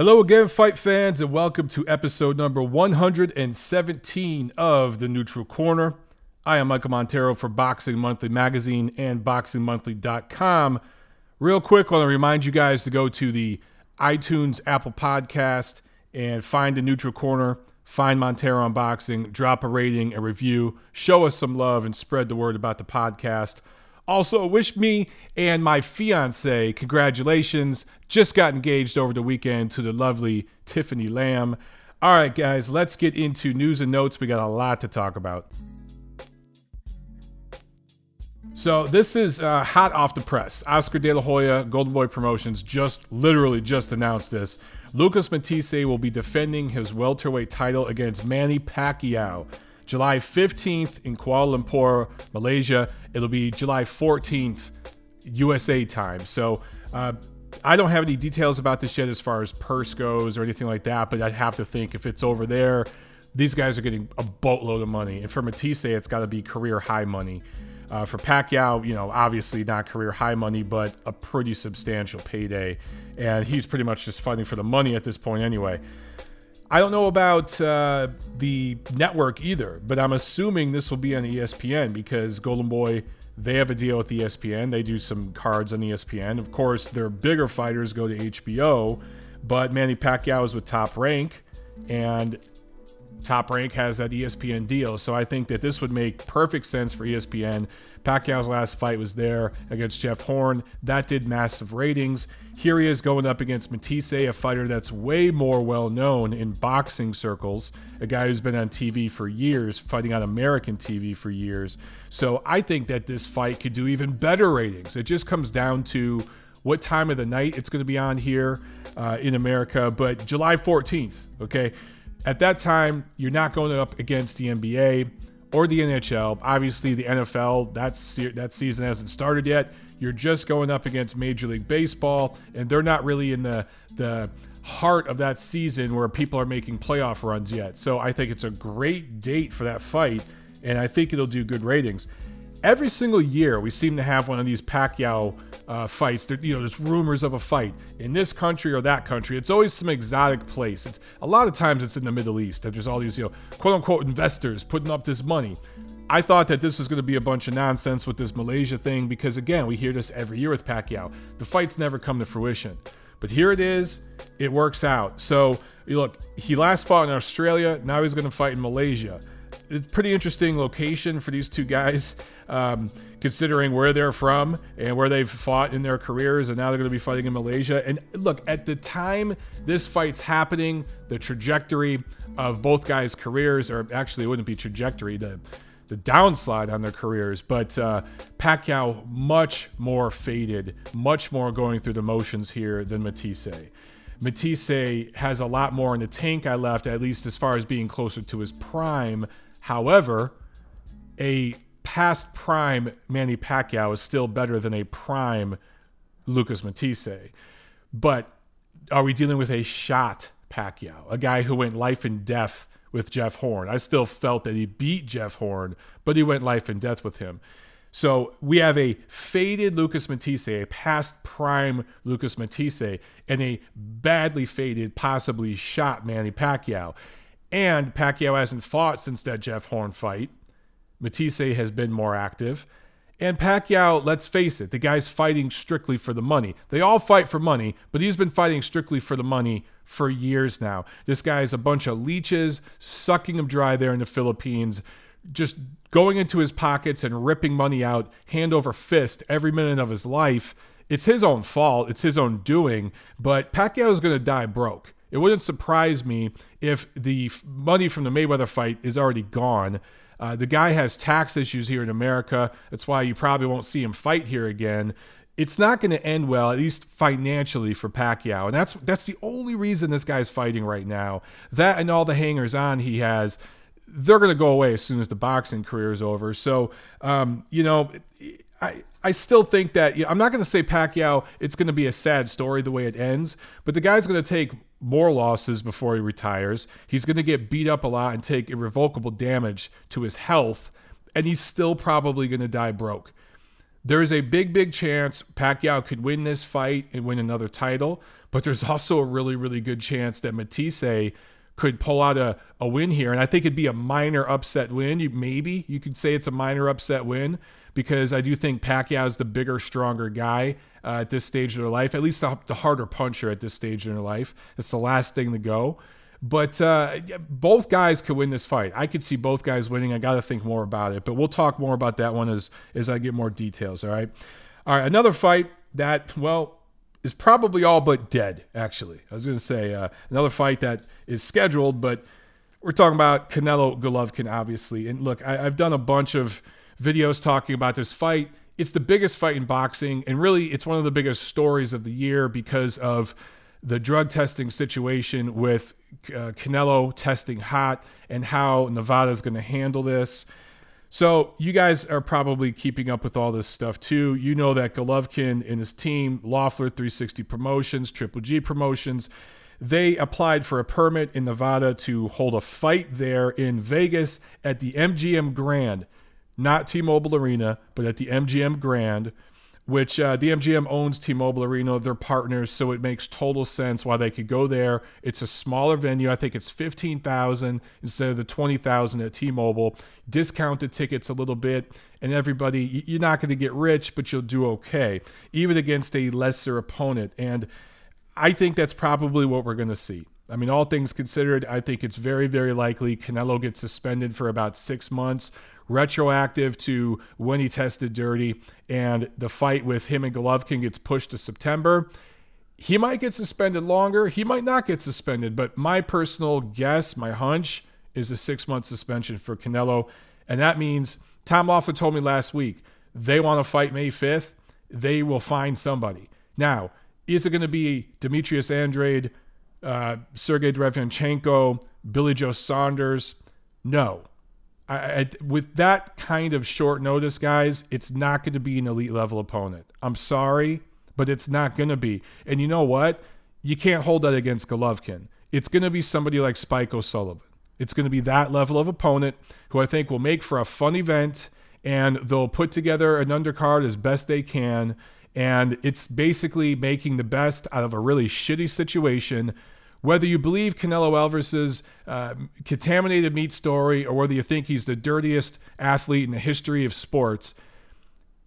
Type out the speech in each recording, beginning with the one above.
Hello again, fight fans, and welcome to episode number 117 of The Neutral Corner. I am Michael Montero for Boxing Monthly Magazine and BoxingMonthly.com. Real quick, I want to remind you guys to go to the iTunes, Apple Podcast, and find The Neutral Corner, find Montero on Boxing, drop a rating, a review, show us some love, and spread the word about the podcast. Also, wish me and my fiance congratulations. Just got engaged over the weekend to the lovely Tiffany Lamb. All right, guys, let's get into news and notes. We got a lot to talk about. So this is hot off the press. Oscar De La Hoya, Golden Boy Promotions, just announced this. Lucas Matthysse will be defending his welterweight title against Manny Pacquiao. July 15th in Kuala Lumpur, Malaysia. It'll be July 14th, USA time. So I don't have any details about this yet as far as purse goes or anything like that, but I'd have to think if it's over there, these guys are getting a boatload of money. And for Matthysse, it's got to be career high money. For Pacquiao, you know, obviously not career high money, but a pretty substantial payday. And he's pretty much just fighting for the money at this point anyway. I don't know about the network either, but I'm assuming this will be on ESPN because Golden Boy, they have a deal with ESPN. They do some cards on ESPN. Of course, their bigger fighters go to HBO, but Manny Pacquiao is with Top Rank, and Top Rank has that ESPN deal. So I think that this would make perfect sense for ESPN. Pacquiao's last fight was there against Jeff Horn. That did massive ratings. Here he is going up against Matthysse, a fighter that's way more well-known in boxing circles, a guy who's been on TV for years, fighting on American TV for years. So I think that this fight could do even better ratings. It just comes down to what time of the night it's going to be on here in America, but July 14th, okay? At that time, you're not going up against the NBA or the NHL. Obviously, the NFL, that season hasn't started yet. You're just going up against Major League Baseball, and they're not really in the heart of that season where people are making playoff runs yet. So I think it's a great date for that fight, and I think it'll do good ratings. Every single year, we seem to have one of these Pacquiao fights. There's rumors of a fight in this country or that country. It's always some exotic place. A lot of times it's in the Middle East. There's all these, quote-unquote investors putting up this money. I thought that this was going to be a bunch of nonsense with this Malaysia thing because, again, we hear this every year with Pacquiao. The fights never come to fruition. But here it is. It works out. So, look, he last fought in Australia. Now he's going to fight in Malaysia. It's pretty interesting location for these two guys, considering where they're from and where they've fought in their careers, and now they're going to be fighting in Malaysia. And look, at the time this fight's happening, the trajectory of both guys' careers, or actually it wouldn't be trajectory, the downslide on their careers, but Pacquiao much more faded, much more going through the motions here than Matthysse. Matthysse has a lot more in the tank I left, at least as far as being closer to his prime. However, a past prime Manny Pacquiao is still better than a prime Lucas Matthysse. But are we dealing with a shot Pacquiao, a guy who went life and death with Jeff Horn? I still felt that he beat Jeff Horn, but he went life and death with him. So we have a faded Lucas Matthysse, a past prime Lucas Matthysse, and a badly faded, possibly shot Manny Pacquiao. And Pacquiao hasn't fought since that Jeff Horn fight. Matthysse has been more active. And Pacquiao, let's face it, the guy's fighting strictly for the money. They all fight for money, but he's been fighting strictly for the money for years now. This guy's a bunch of leeches, sucking him dry there in the Philippines, just going into his pockets and ripping money out hand over fist every minute of his life. It's his own fault. It's his own doing. But Pacquiao's going to die broke. It wouldn't surprise me if the money from the Mayweather fight is already gone. The guy has tax issues here in America. That's why you probably won't see him fight here again. It's not going to end well, at least financially, for Pacquiao. And that's the only reason this guy's fighting right now. That and all the hangers-on he has, they're going to go away as soon as the boxing career is over. So, I still think that I'm not going to say Pacquiao, it's going to be a sad story the way it ends, but the guy's going to take more losses before he retires. He's going to get beat up a lot and take irrevocable damage to his health, and he's still probably going to die broke. There is a big, big chance Pacquiao could win this fight and win another title, but there's also a really, really good chance that Matthysse could pull out a win here. And I think it'd be a minor upset win. You could say it's a minor upset win because I do think Pacquiao is the bigger, stronger guy at this stage of their life, at least the harder puncher at this stage in their life. It's the last thing to go. But both guys could win this fight. I could see both guys winning. I got to think more about it. But we'll talk more about that one as I get more details, all right? All right, another fight that, well, is probably all but dead, actually. I was going to say another fight that is scheduled, but we're talking about Canelo Golovkin, obviously. And look, I've done a bunch of videos talking about this fight. It's the biggest fight in boxing, and really it's one of the biggest stories of the year because of the drug testing situation with Canelo testing hot and how Nevada is going to handle this. So you guys are probably keeping up with all this stuff too. You know that Golovkin and his team, Loeffler, 360 Promotions, Triple G Promotions, they applied for a permit in Nevada to hold a fight there in Vegas at the MGM Grand, not T-Mobile Arena, but at the MGM Grand, which the MGM owns T-Mobile Arena. They're partners, so it makes total sense why they could go there. It's a smaller venue. I think it's 15,000 instead of the 20,000 at T-Mobile. Discount the tickets a little bit, and everybody, you're not going to get rich, but you'll do okay, even against a lesser opponent. And I think that's probably what we're going to see. I mean, all things considered, I think it's very, very likely Canelo gets suspended for about 6 months, retroactive to when he tested dirty, and the fight with him and Golovkin gets pushed to September. He might get suspended longer. He might not get suspended, but my personal guess, my hunch, is a 6-month suspension for Canelo. And that means, Tom Loeffler told me last week, they want to fight May 5th. They will find somebody. Now, is it going to be Demetrius Andrade, Sergey Derevyanchenko, Billy Joe Saunders? No. With that kind of short notice, guys, it's not going to be an elite level opponent. I'm sorry, but it's not going to be. And you know what? You can't hold that against Golovkin. It's going to be somebody like Spike O'Sullivan. It's going to be that level of opponent who I think will make for a fun event, and they'll put together an undercard as best they can. And it's basically making the best out of a really shitty situation. Whether you believe Canelo Alvarez's contaminated meat story or whether you think he's the dirtiest athlete in the history of sports,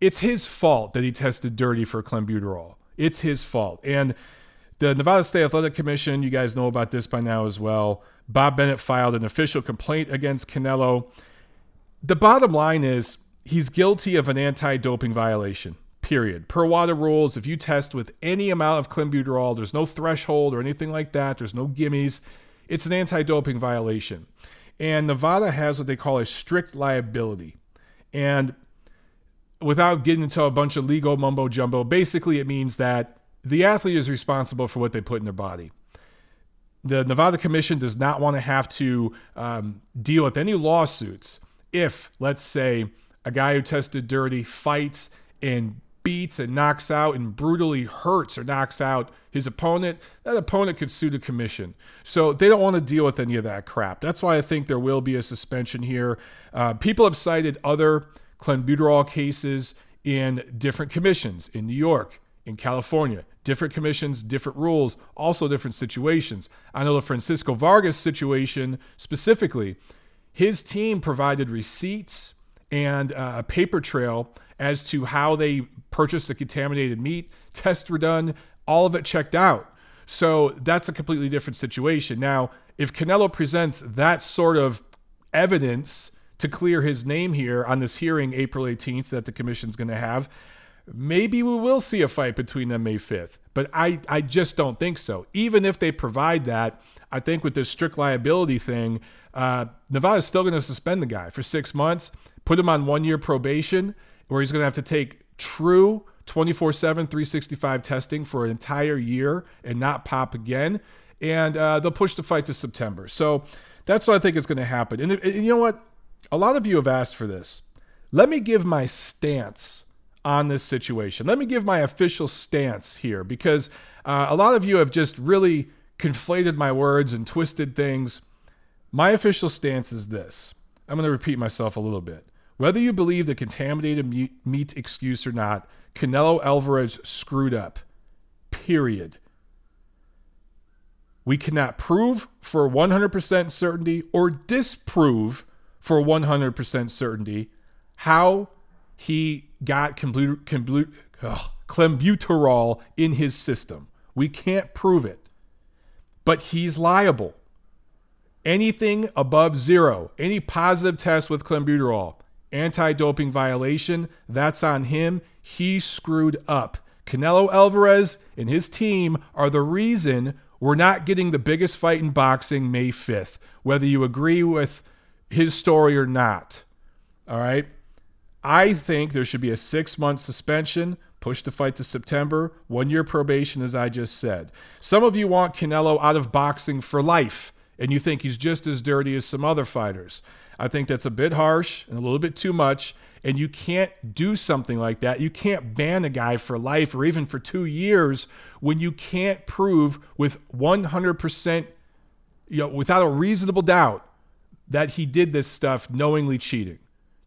it's his fault that he tested dirty for clenbuterol. It's his fault. And the Nevada State Athletic Commission, you guys know about this by now as well, Bob Bennett filed an official complaint against Canelo. The bottom line is he's guilty of an anti-doping violation. Period. Per WADA rules, if you test with any amount of clenbuterol, there's no threshold or anything like that. There's no gimmies. It's an anti-doping violation. And Nevada has what they call a strict liability. And without getting into a bunch of legal mumbo-jumbo, basically it means that the athlete is responsible for what they put in their body. The Nevada Commission does not want to have to deal with any lawsuits if, let's say, a guy who tested dirty fights and beats and knocks out and brutally hurts or knocks out his opponent, that opponent could sue the commission. So they don't want to deal with any of that crap. That's why I think there will be a suspension here. People have cited other clenbuterol cases in different commissions in New York, in California, different commissions, different rules, also different situations. I know the Francisco Vargas situation specifically, his team provided receipts and a paper trail as to how they purchased the contaminated meat. Tests were done. All of it checked out. So that's a completely different situation. Now, if Canelo presents that sort of evidence to clear his name here on this hearing April 18th that the commission's going to have, maybe we will see a fight between them May 5th. But I just don't think so. Even if they provide that, I think with this strict liability thing, Nevada's still going to suspend the guy for 6 months, put him on 1 year probation, where he's going to have to take true 24/7, 365 testing for an entire year and not pop again. And they'll push the fight to September. So that's what I think is going to happen. And you know what? A lot of you have asked for this. Let me give my stance on this situation. Let me give my official stance here, because a lot of you have just really conflated my words and twisted things. My official stance is this. I'm going to repeat myself a little bit. Whether you believe the contaminated meat excuse or not, Canelo Alvarez screwed up. Period. We cannot prove for 100% certainty or disprove for 100% certainty how he got clenbuterol in his system. We can't prove it. But he's liable. Anything above zero, any positive test with clenbuterol, anti-doping violation, that's on him. He screwed up. Canelo Alvarez and his team are the reason we're not getting the biggest fight in boxing May 5th, whether you agree with his story or not. All right? I think there should be a 6-month suspension, push the fight to September, 1-year probation, as I just said. Some of you want Canelo out of boxing for life, and you think he's just as dirty as some other fighters. I think that's a bit harsh and a little bit too much, and you can't do something like that. You can't ban a guy for life or even for 2 years when you can't prove with 100%, without a reasonable doubt that he did this stuff knowingly cheating.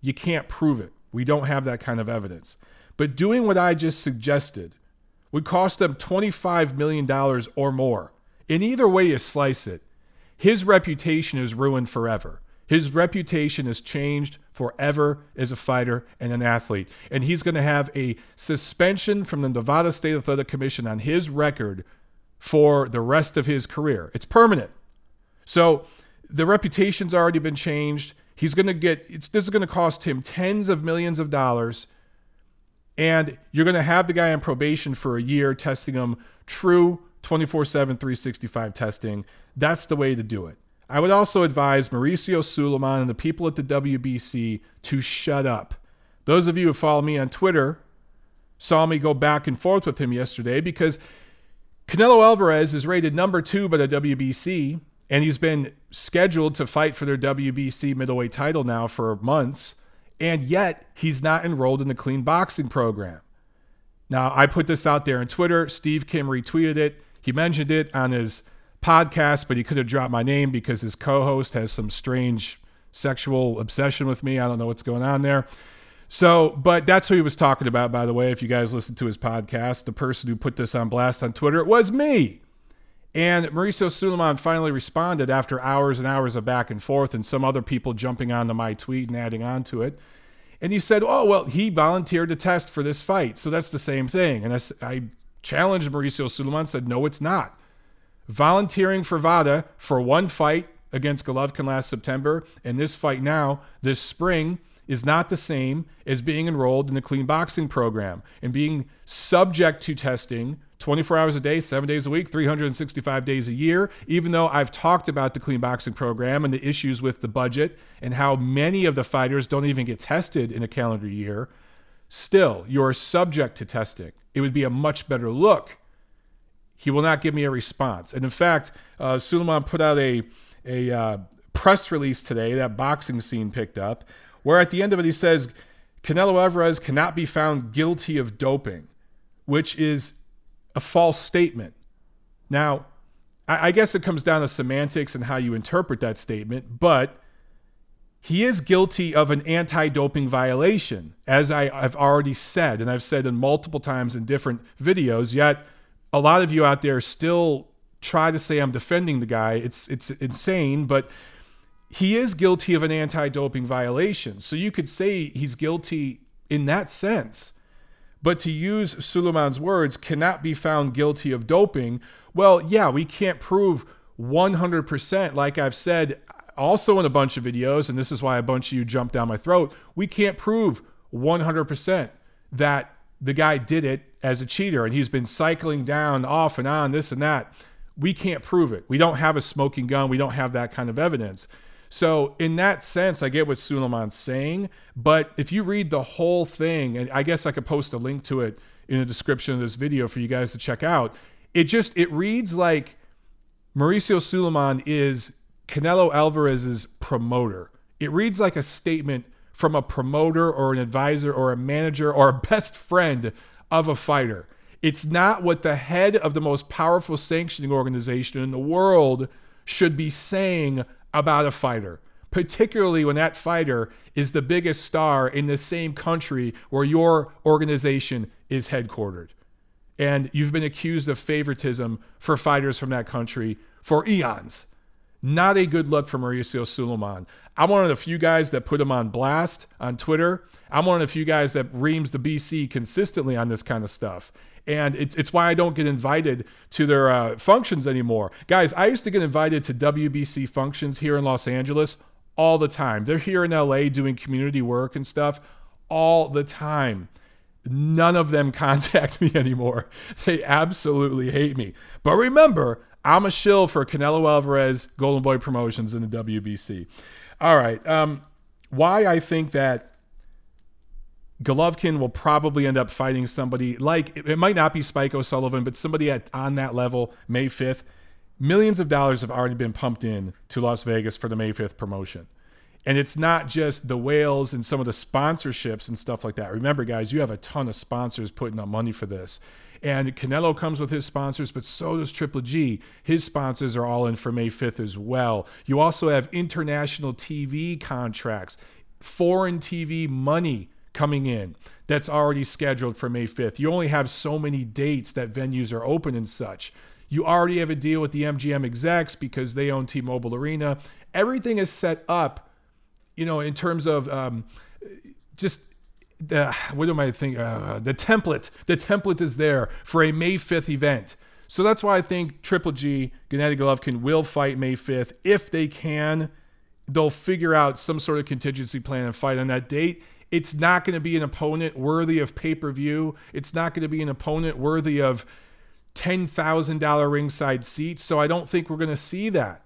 You can't prove it. We don't have that kind of evidence. But doing what I just suggested would cost them $25 million or more. In either way you slice it, his reputation is ruined forever. His reputation has changed forever as a fighter and an athlete. And he's going to have a suspension from the Nevada State Athletic Commission on his record for the rest of his career. It's permanent. So the reputation's already been changed. He's going to this is going to cost him tens of millions of dollars. And you're going to have the guy on probation for a year, testing him true 24/7, 365 testing. That's the way to do it. I would also advise Mauricio Suleiman and the people at the WBC to shut up. Those of you who follow me on Twitter saw me go back and forth with him yesterday because Canelo Alvarez is rated number 2 by the WBC, and he's been scheduled to fight for their WBC middleweight title now for months, and yet he's not enrolled in the clean boxing program. Now, I put this out there on Twitter. Steve Kim retweeted it. He mentioned it on his podcast, but he could have dropped my name because his co-host has some strange sexual obsession with me. I don't know what's going on there. So, but that's who he was talking about, by the way. If you guys listen to his podcast, the person who put this on blast on Twitter, it was me. And Mauricio Suleiman finally responded after hours and hours of back and forth and some other people jumping onto my tweet and adding on to it. And he said, oh, well, he volunteered to test for this fight. So that's the same thing. And I challenged Mauricio Suleiman, said, no, it's not. Volunteering for VADA for one fight against Golovkin last September and this fight now, this spring, is not the same as being enrolled in the clean boxing program and being subject to testing 24 hours a day, 7 days a week, 365 days a year, even though I've talked about the clean boxing program and the issues with the budget and how many of the fighters don't even get tested in a calendar year. Still, you're subject to testing. It would be a much better look. He will not give me a response. And in fact, Suleiman put out a press release today that Boxing Scene picked up, where at the end of it he says, Canelo Alvarez cannot be found guilty of doping, which is a false statement. Now, I guess it comes down to semantics and how you interpret that statement, but he is guilty of an anti-doping violation, as I've already said, and I've said in multiple times in different videos, yet a lot of you out there still try to say I'm defending the guy. It's insane, but he is guilty of an anti-doping violation. So you could say he's guilty in that sense. But to use Suleiman's words, cannot be found guilty of doping. Well, yeah, we can't prove 100%. Like I've said also in a bunch of videos, and this is why a bunch of you jumped down my throat, we can't prove 100% that the guy did it as a cheater, and he's been cycling down off and on, this and that. We can't prove it. We don't have a smoking gun. We don't have that kind of evidence. So in that sense, I get what Suleiman's saying, but if you read the whole thing, and I guess I could post a link to it in the description of this video for you guys to check out, it reads like Mauricio Suleiman is Canelo Alvarez's promoter. It reads like a statement from a promoter or an advisor or a manager or a best friend of a fighter. It's not what the head of the most powerful sanctioning organization in the world should be saying about a fighter. particularly when that fighter is the biggest star in the same country where your organization is headquartered. And you've been accused of favoritism for fighters from that country for eons. Not a good look for Mauricio Suleiman. I'm one of the few guys that put him on blast on Twitter. I'm one of the few guys that reams the BC consistently on this kind of stuff. And it's why I don't get invited to their functions anymore. Guys, I used to get invited to WBC functions here in Los Angeles all the time. They're here in LA doing community work and stuff all the time. None of them contact me anymore. They absolutely hate me. But remember, I'm a shill for Canelo Alvarez, Golden Boy Promotions, and the WBC. All right. Why I think that Golovkin will probably end up fighting somebody like, it might not be Spike O'Sullivan, but somebody on that level, May 5th. Millions of dollars have already been pumped in to Las Vegas for the May 5th promotion. And it's not just the whales and some of the sponsorships and stuff like that. Remember, guys, you have a ton of sponsors putting up money for this. And Canelo comes with his sponsors, but so does Triple G. His sponsors are all in for May 5th as well. You also have international TV contracts, foreign TV money coming in that's already scheduled for May 5th. You only have so many dates that venues are open and such. You already have a deal with the MGM execs because they own T-Mobile Arena. Everything is set up, in terms of the template. The template is there for a May 5th event. So that's why I think Triple G, Gennady Golovkin will fight May 5th. If they can, they'll figure out some sort of contingency plan and fight on that date. It's not going to be an opponent worthy of pay-per-view. It's not going to be an opponent worthy of $10,000 ringside seats. So I don't think we're going to see that.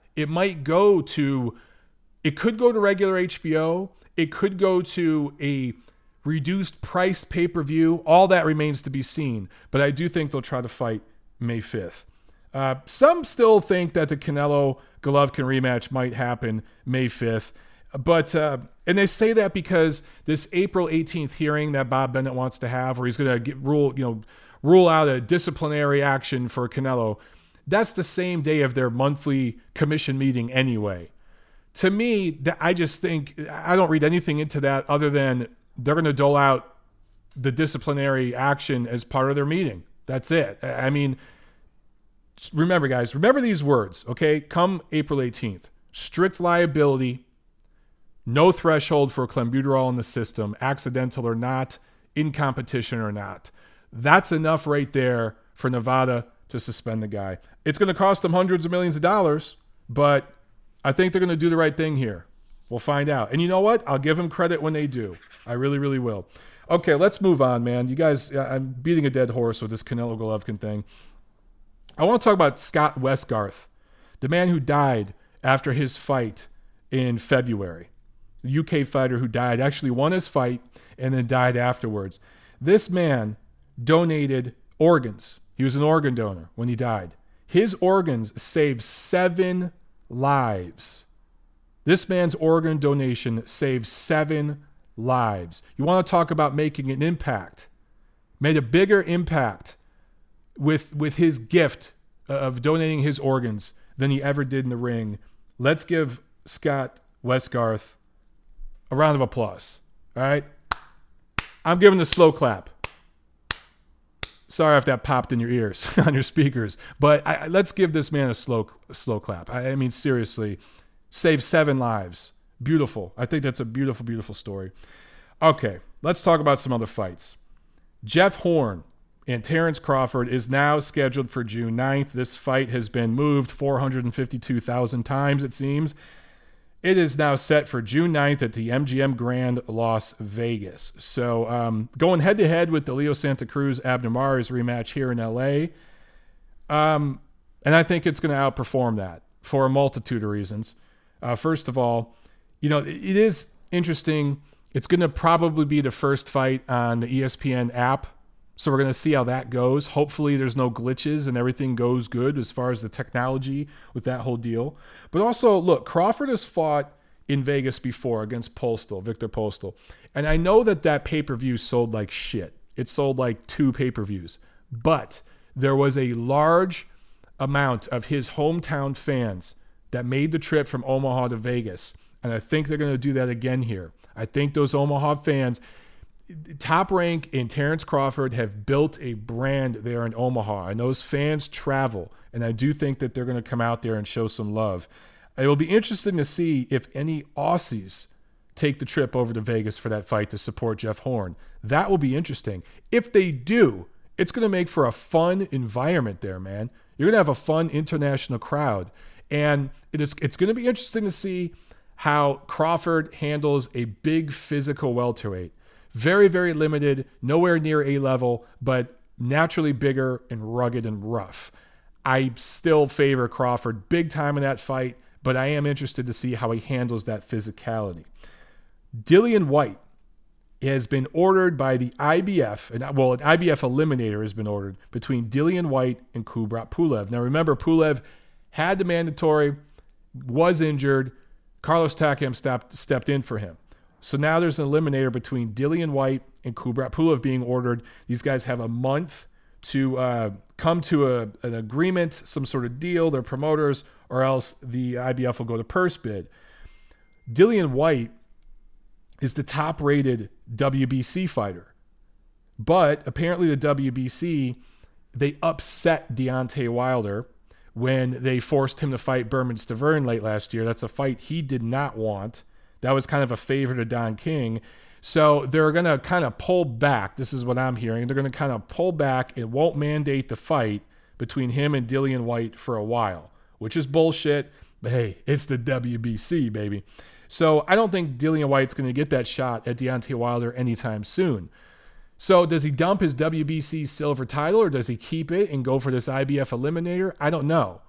It could go to regular HBO. It could go to a reduced price pay-per-view. All that remains to be seen. But I do think they'll try to fight May 5th. Some still think that the Canelo-Golovkin rematch might happen May 5th. But and they say that because this April 18th hearing that Bob Bennett wants to have, where he's going to rule out a disciplinary action for Canelo, that's the same day of their monthly commission meeting anyway. To me, I just think I don't read anything into that other than they're going to dole out the disciplinary action as part of their meeting. That's it. I mean, remember, guys, remember these words, okay? Come April 18th, strict liability. No threshold for clenbuterol in the system, accidental or not, in competition or not. That's enough right there for Nevada to suspend the guy. It's going to cost them hundreds of millions of dollars, but I think they're going to do the right thing here. We'll find out. And you know what? I'll give them credit when they do. I really, really will. Okay, let's move on, man. You guys, I'm beating a dead horse with this Canelo Golovkin thing. I want to talk about Scott Westgarth, the man who died after his fight in February. UK fighter who died, actually won his fight and then died afterwards. This man donated organs. He was an organ donor when he died. His organs saved 7 lives. This man's organ donation saved 7 lives. You want to talk about making an impact. Made a bigger impact with his gift of donating his organs than he ever did in the ring. Let's give Scott Westgarth a round of applause, all right? I'm giving the slow clap. Sorry if that popped in your ears, on your speakers, but let's give this man a slow clap. I mean, seriously, saved 7 lives. Beautiful. I think that's a beautiful, beautiful story. Okay, let's talk about some other fights. Jeff Horn and Terence Crawford is now scheduled for June 9th. This fight has been moved 452,000 times, it seems. It is now set for June 9th at the MGM Grand, Las Vegas. So going head-to-head with the Leo Santa Cruz-Abner Mars rematch here in L.A. And I think it's going to outperform that for a multitude of reasons. First of all, it is interesting. It's going to probably be the first fight on the ESPN app. So we're going to see how that goes. Hopefully there's no glitches and everything goes good as far as the technology with that whole deal. But also, look, Crawford has fought in Vegas before against Victor Postal. And I know that pay-per-view sold like shit. It sold like 2 pay-per-views. But there was a large amount of his hometown fans that made the trip from Omaha to Vegas And I think they're going to do that again here. I think those Omaha fans, Top Rank and Terence Crawford, have built a brand there in Omaha. And those fans travel. And I do think that they're going to come out there and show some love. It will be interesting to see if any Aussies take the trip over to Vegas for that fight to support Jeff Horn. That will be interesting. If they do, it's going to make for a fun environment there, man. You're going to have a fun international crowd. And it's going to be interesting to see how Crawford handles a big physical welterweight. Very, very limited, nowhere near A level, but naturally bigger and rugged and rough. I still favor Crawford big time in that fight, but I am interested to see how he handles that physicality. Dillian Whyte has been ordered by the IBF, and well, an IBF eliminator has been ordered between Dillian Whyte and Kubrat Pulev. Now remember, Pulev had the mandatory, was injured. Carlos Takam stepped in for him. So now there's an eliminator between Dillian Whyte and Kubrat Pulev being ordered. These guys have a month to come to an agreement, some sort of deal, their promoters, or else the IBF will go to purse bid. Dillian Whyte is the top-rated WBC fighter. But apparently the WBC, they upset Deontay Wilder when they forced him to fight Berman Stavern late last year. That's a fight he did not want. That was kind of a favor to Don King. So they're going to kind of pull back. This is what I'm hearing. They're going to kind of pull back and won't mandate the fight between him and Dillian Whyte for a while, which is bullshit. But hey, it's the WBC, baby. So I don't think Dillian Whyte's going to get that shot at Deontay Wilder anytime soon. So does he dump his WBC silver title, or does he keep it and go for this IBF eliminator? I don't know.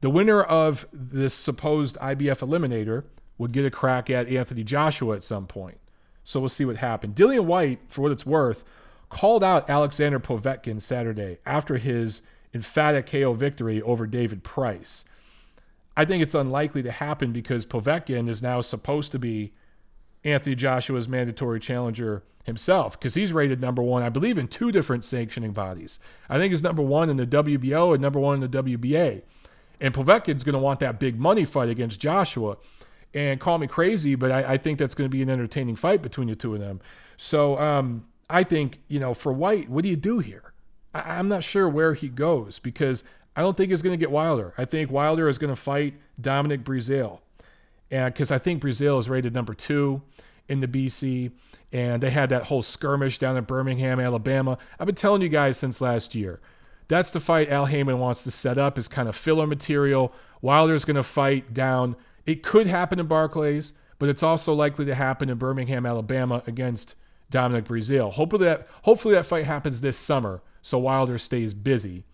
The winner of this supposed IBF eliminator would get a crack at Anthony Joshua at some point. So we'll see what happens. Dillian Whyte, for what it's worth, called out Alexander Povetkin Saturday after his emphatic KO victory over David Price. I think it's unlikely to happen because Povetkin is now supposed to be Anthony Joshua's mandatory challenger himself, because he's rated number one, I believe, in two different sanctioning bodies. I think he's number one in the WBO and number one in the WBA. And Povetkin's going to want that big money fight against Joshua. And call me crazy, but I think that's going to be an entertaining fight between the two of them. So I think, for Whyte, what do you do here? I'm not sure where he goes, because I don't think he's going to get Wilder. I think Wilder is going to fight Dominic Brazil, because I think Brazil is rated number 2 in the BC, and they had that whole skirmish down in Birmingham, Alabama. I've been telling you guys since last year. That's the fight Al Heyman wants to set up as kind of filler material. Wilder's going to fight down. It could happen in Barclays, but it's also likely to happen in Birmingham, Alabama against Dominic Brazil. Hopefully that fight happens this summer so Wilder stays busy.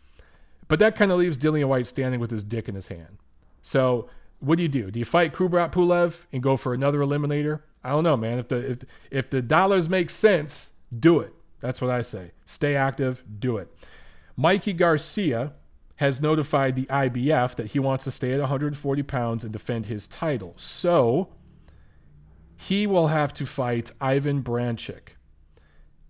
But that kind of leaves Dillian Whyte standing with his dick in his hand. So what do you do? Do you fight Kubrat Pulev and go for another eliminator? I don't know, man. If the dollars make sense, do it. That's what I say. Stay active, do it. Mikey Garcia has notified the IBF that he wants to stay at 140 pounds and defend his title. So he will have to fight Ivan Baranchyk.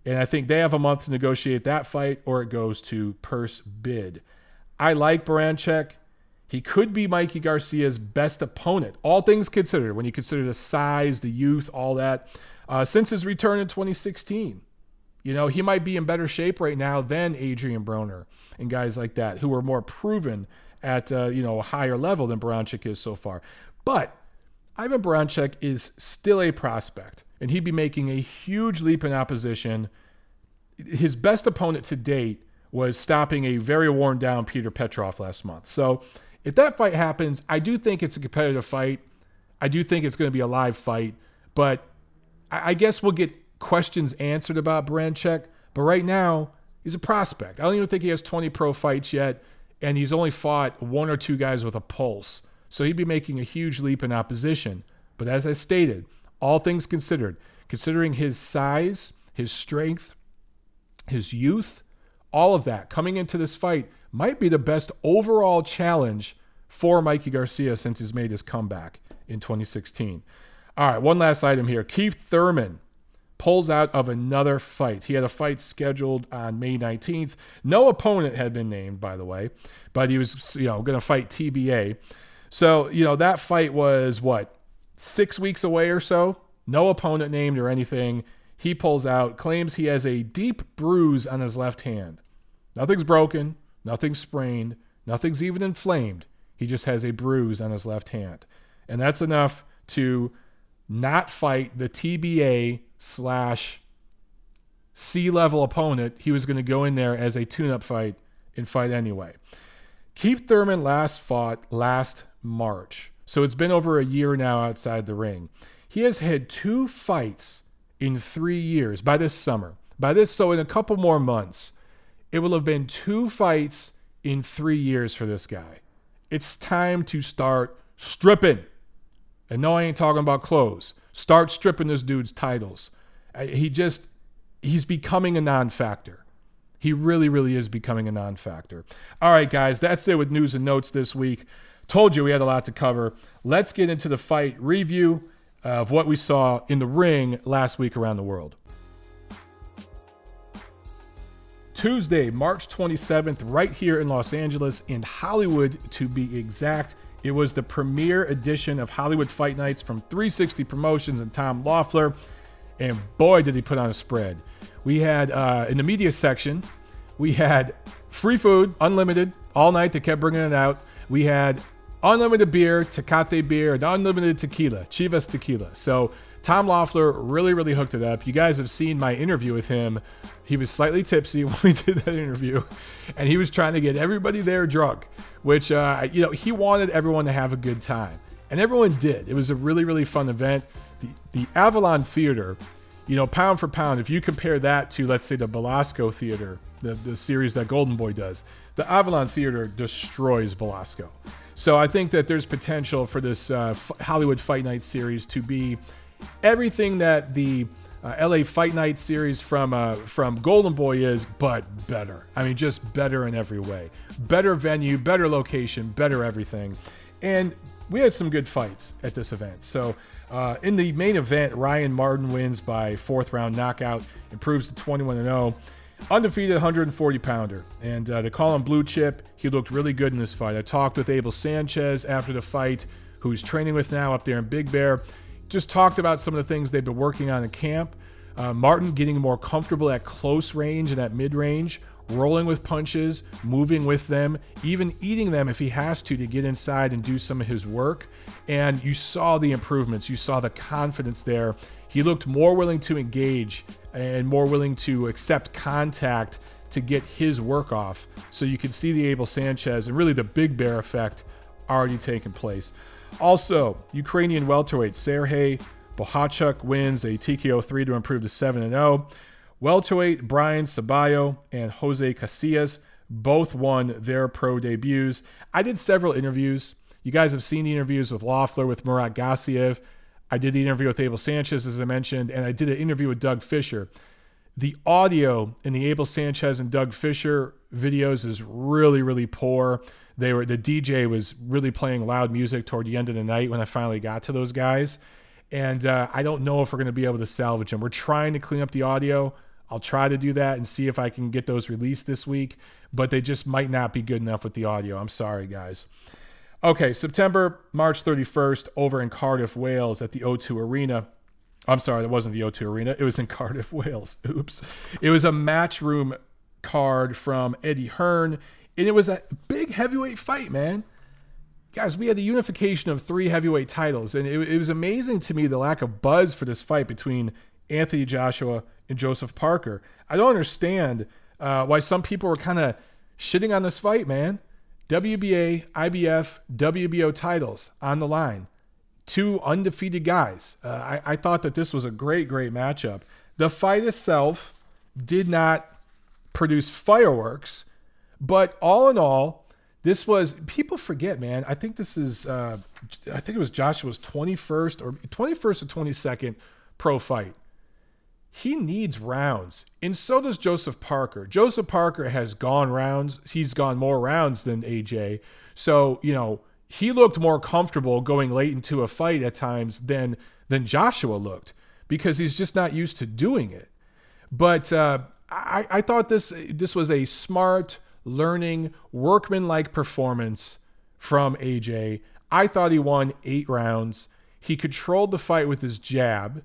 And I think they have a month to negotiate that fight, or it goes to purse bid. I like Baranchyk. He could be Mikey Garcia's best opponent, all things considered, when you consider the size, the youth, all that, since his return in 2016. He might be in better shape right now than Adrian Broner and guys like that, who are more proven at a higher level than Baranchyk is so far. But Ivan Baranchyk is still a prospect, and he'd be making a huge leap in opposition. His best opponent to date was stopping a very worn-down Peter Petrov last month. So if that fight happens, I do think it's a competitive fight. I do think it's going to be a live fight. But I guess we'll get questions answered about Baranchyk, but right now he's a prospect. I don't even think he has 20 pro fights yet, and he's only fought one or two guys with a pulse. So he'd be making a huge leap in opposition. But as I stated, all things considered, considering his size, his strength, his youth, all of that coming into this fight might be the best overall challenge for Mikey Garcia since he's made his comeback in 2016. All right, one last item here. Keith Thurman pulls out of another fight. He had a fight scheduled on May 19th. No opponent had been named, by the way, but he was, going to fight TBA. So, that fight was what? 6 weeks away or so. No opponent named or anything. He pulls out, claims he has a deep bruise on his left hand. Nothing's broken, nothing's sprained, nothing's even inflamed. He just has a bruise on his left hand. And that's enough to not fight the TBA/C-level opponent he was going to go in there as a tune-up fight and fight anyway. Keith Thurman last fought last March. So it's been over a year now outside the ring. He has had 2 fights in 3 years by this summer. So in a couple more months, it will have been 2 fights in 3 years for this guy. It's time to start stripping. And no, I ain't talking about clothes. Start stripping this dude's titles. He's becoming a non-factor. He really, really is becoming a non-factor. All right, guys, that's it with news and notes this week. Told you we had a lot to cover. Let's get into the fight review of what we saw in the ring last week around the world. Tuesday, March 27th, right here in Los Angeles, in Hollywood to be exact. It was the premiere edition of Hollywood Fight Nights from 360 Promotions and Tom Loeffler. And boy, did he put on a spread. We had, in the media section, we had free food, unlimited, all night. They kept bringing it out. We had unlimited beer, Tecate beer, and unlimited tequila, Chivas tequila. So Tom Loeffler really, really hooked it up. You guys have seen my interview with him. He was slightly tipsy when we did that interview, and he was trying to get everybody there drunk, which, he wanted everyone to have a good time. And everyone did. It was a really, really fun event. The Avalon Theater, pound for pound, if you compare that to, let's say, the Belasco Theater, the series that Golden Boy does, the Avalon Theater destroys Belasco. So I think that there's potential for this Hollywood Fight Night series to be everything that the LA Fight Night series from Golden Boy is, but better. I mean, just better in every way. Better venue, better location, better everything. And we had some good fights at this event. So in the main event, Ryan Martin wins by 4th round knockout, improves to 21-0, undefeated 140-pounder. And they call him Blue Chip. He looked really good in this fight. I talked with Abel Sanchez after the fight, who he's training with now up there in Big Bear. Just talked about some of the things they've been working on in camp. Martin getting more comfortable at close range and at mid-range, rolling with punches, moving with them, even eating them if he has to get inside and do some of his work. And you saw the improvements. You saw the confidence there. He looked more willing to engage and more willing to accept contact to get his work off. So you could see the Abel Sanchez and really the Big Bear effect already taking place. Also, Ukrainian welterweight Sergey Bohachuk wins a TKO3 to improve to 7-0. Welterweight Brian Ceballo and Jose Casillas both won their pro debuts. I did several interviews. You guys have seen the interviews with Loeffler, with Murat Gassiev. I did the interview with Abel Sanchez, as I mentioned, and I did an interview with Doug Fisher. The audio in the Abel Sanchez and Doug Fisher videos is really, really poor. The DJ was really playing loud music toward the end of the night when I finally got to those guys. And I don't know if we're going to be able to salvage them. We're trying to clean up the audio. I'll try to do that and see if I can get those released this week, but they just might not be good enough with the audio. I'm sorry, guys. Okay, March 31st, over in Cardiff, Wales at the O2 Arena. I'm sorry, that wasn't the O2 Arena. It was in Cardiff, Wales. Oops. It was a match room card from Eddie Hearn, and it was a big heavyweight fight, man. Guys, we had the unification of 3 heavyweight titles, and it was amazing to me the lack of buzz for this fight between Anthony Joshua and Joseph Parker. I don't understand why some people were kind of shitting on this fight, man. WBA, IBF, WBO titles on the line. 2 undefeated guys. I thought that this was a great, great matchup. The fight itself did not produce fireworks, but all in all, this was, people forget, man. I think this is, I think it was Joshua's 21st or 22nd pro fight. He needs rounds, and so does Joseph Parker. Joseph Parker has gone rounds. He's gone more rounds than AJ. So, he looked more comfortable going late into a fight at times than Joshua looked, because he's just not used to doing it. But I thought this was a smart, learning, workman-like performance from AJ. I thought he won 8 rounds. He controlled the fight with his jab.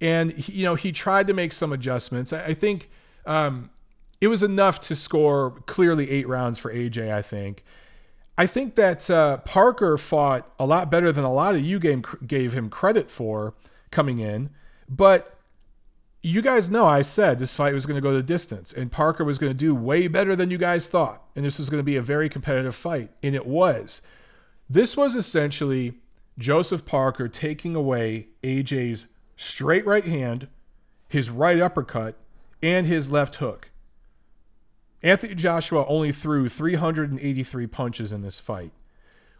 And, he tried to make some adjustments. I think it was enough to score clearly 8 rounds for AJ, I think. I think that Parker fought a lot better than a lot of you gave him credit for coming in. But you guys know I said this fight was going to go the distance. And Parker was going to do way better than you guys thought. And this was going to be a very competitive fight. And it was. This was essentially Joseph Parker taking away AJ's straight right hand, his right uppercut, and his left hook. Anthony Joshua only threw 383 punches in this fight.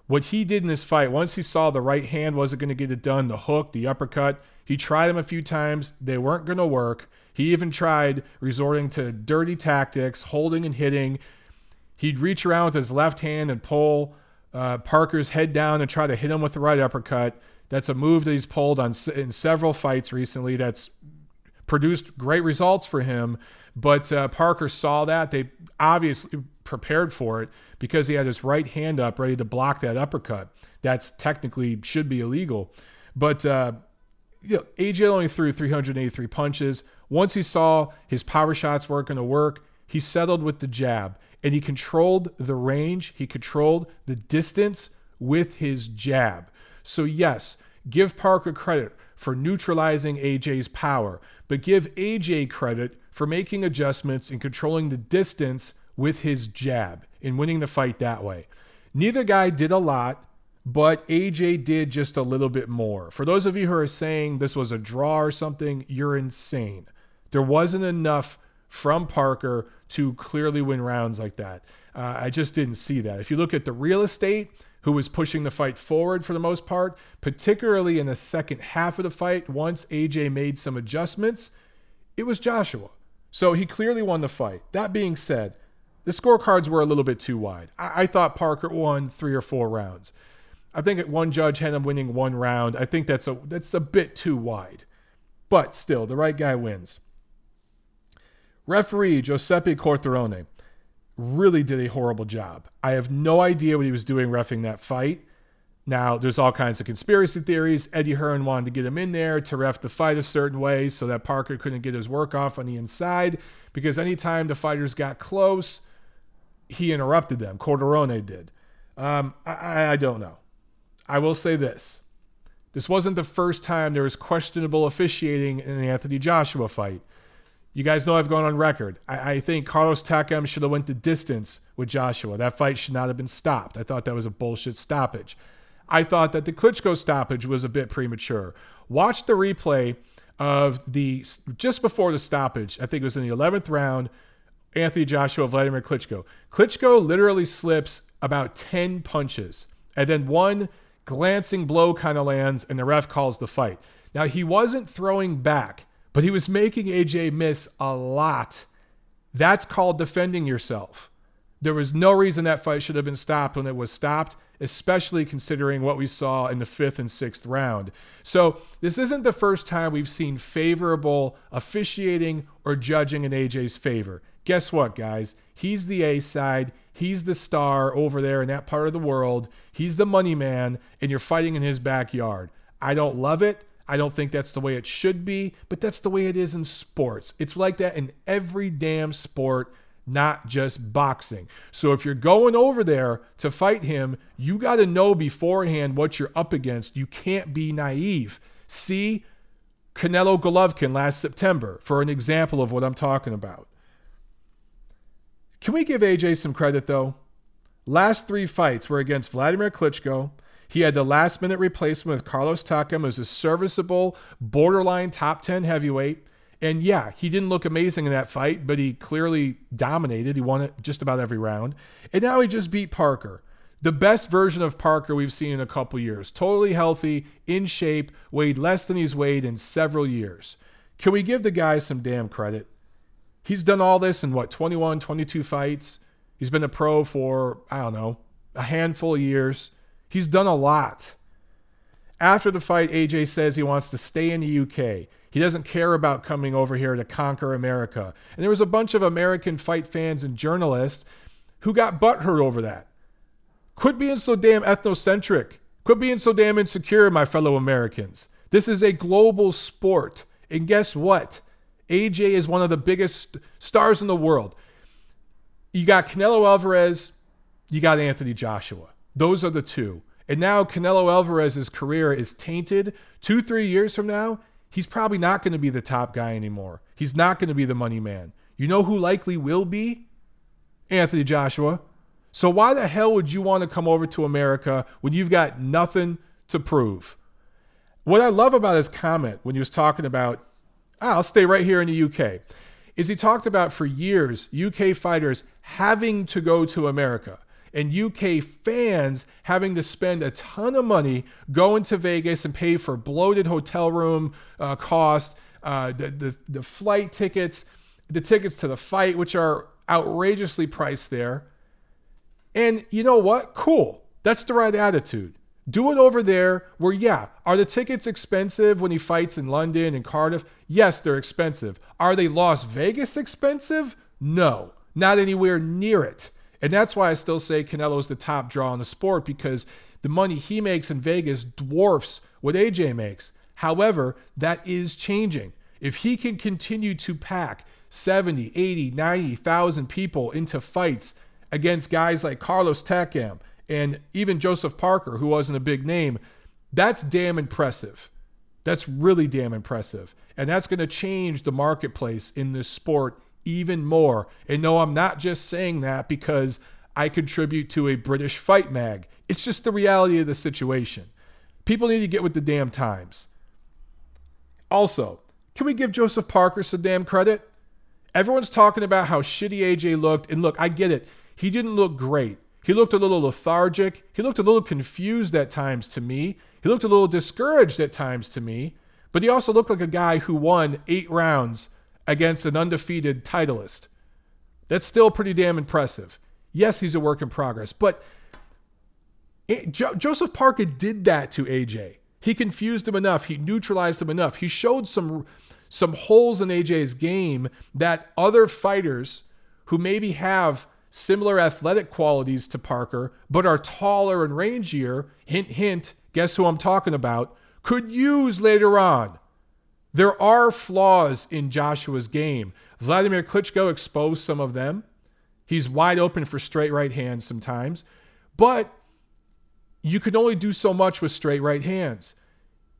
What he did in this fight, once he saw the right hand wasn't going to get it done, the hook, the uppercut, he tried them a few times. They weren't going to work. He even tried resorting to dirty tactics, holding and hitting. He'd reach around with his left hand and pull Parker's head down and try to hit him with the right uppercut. That's a move that he's pulled on in several fights recently that's produced great results for him. But Parker saw that. They obviously prepared for it because he had his right hand up ready to block that uppercut. That's technically should be illegal. But AJ only threw 383 punches. Once he saw his power shots weren't going to work, he settled with the jab. And he controlled the range. He controlled the distance with his jab. So yes, give Parker credit for neutralizing AJ's power, but give AJ credit for making adjustments and controlling the distance with his jab and winning the fight that way. Neither guy did a lot, but AJ did just a little bit more. For those of you who are saying this was a draw or something, you're insane. There wasn't enough from Parker to clearly win rounds like that. I just didn't see that. If you look at the real estate, who was pushing the fight forward for the most part, particularly in the second half of the fight, once AJ made some adjustments, it was Joshua. So he clearly won the fight. That being said, the scorecards were a little bit too wide. I thought Parker won 3 or 4 rounds. I think one judge had him winning 1 round. I think that's a bit too wide. But still, the right guy wins. Referee Giuseppe Corterone really did a horrible job. I have no idea what he was doing reffing that fight. Now, there's all kinds of conspiracy theories. Eddie Hearn wanted to get him in there to ref the fight a certain way so that Parker couldn't get his work off on the inside, because anytime the fighters got close, he interrupted them. Corderone did. I don't know. I will say this. This wasn't the first time there was questionable officiating in an Anthony Joshua fight. You guys know I've gone on record. I think Carlos Takam should have went the distance with Joshua. That fight should not have been stopped. I thought that was a bullshit stoppage. I thought that the Klitschko stoppage was a bit premature. Watch the replay of just before the stoppage. I think it was in the 11th round, Anthony Joshua, Vladimir Klitschko. Klitschko literally slips about 10 punches. And then one glancing blow kind of lands and the ref calls the fight. Now, he wasn't throwing back, but he was making AJ miss a lot. That's called defending yourself. There was no reason that fight should have been stopped when it was stopped, especially considering what we saw in the 5th and 6th round. So this isn't the first time we've seen favorable officiating or judging in AJ's favor. Guess what, guys? He's the A side. He's the star over there in that part of the world. He's the money man, and you're fighting in his backyard. I don't love it. I don't think that's the way it should be, but that's the way it is in sports. It's like that in every damn sport, not just boxing. So if you're going over there to fight him, you got to know beforehand what you're up against. You can't be naive. See Canelo Golovkin last September for an example of what I'm talking about. Can we give AJ some credit, though? Last 3 fights were against Vladimir Klitschko. He had the last-minute replacement with Carlos Takam as a serviceable, borderline top 10 heavyweight. And yeah, he didn't look amazing in that fight, but he clearly dominated. He won it just about every round. And now he just beat Parker. The best version of Parker we've seen in a couple years. Totally healthy, in shape, weighed less than he's weighed in several years. Can we give the guy some damn credit? He's done all this in, 21, 22 fights? He's been a pro for, a handful of years. He's done a lot. After the fight, AJ says he wants to stay in the UK. He doesn't care about coming over here to conquer America. And there was a bunch of American fight fans and journalists who got butthurt over that. Quit being so damn ethnocentric. Quit being so damn insecure, my fellow Americans. This is a global sport. And guess what? AJ is one of the biggest stars in the world. You got Canelo Alvarez. You got Anthony Joshua. Those are the two. And now Canelo Alvarez's career is tainted. 2-3 years from now, he's probably not going to be the top guy anymore. He's not going to be the money man. You know who likely will be? Anthony Joshua. So why the hell would you want to come over to America when you've got nothing to prove? What I love about his comment when he was talking about, I'll stay right here in the UK, is he talked about for years UK fighters having to go to America and UK fans having to spend a ton of money going to Vegas and pay for bloated hotel room cost, the flight tickets, the tickets to the fight, which are outrageously priced there. And you know what? Cool. That's the right attitude. Do it over there where, yeah, are the tickets expensive when he fights in London and Cardiff? Yes, they're expensive. Are they Las Vegas expensive? No, not anywhere near it. And that's why I still say Canelo's the top draw in the sport, because the money he makes in Vegas dwarfs what AJ makes. However, that is changing. If he can continue to pack 70, 80, 90,000 people into fights against guys like Carlos Takam and even Joseph Parker, who wasn't a big name, that's damn impressive. That's really damn impressive. And that's going to change the marketplace in this sport even more. And no, I'm not just saying that because I contribute to a British fight mag. It's just the reality of the situation. People need to get with the damn times. Also, can we give Joseph Parker some damn credit? Everyone's talking about how shitty AJ looked. And look, I get it. He didn't look great. He looked a little lethargic. He looked a little confused at times to me. He looked a little discouraged at times to me. But he also looked like a guy who won 8 rounds against an undefeated titleist. That's still pretty damn impressive. Yes, he's a work in progress. But Joseph Parker did that to AJ. He confused him enough. He neutralized him enough. He showed some holes in AJ's game that other fighters who maybe have similar athletic qualities to Parker, but are taller and rangier, hint, hint, guess who I'm talking about, could use later on. There are flaws in Joshua's game. Vladimir Klitschko exposed some of them. He's wide open for straight right hands sometimes, but you can only do so much with straight right hands.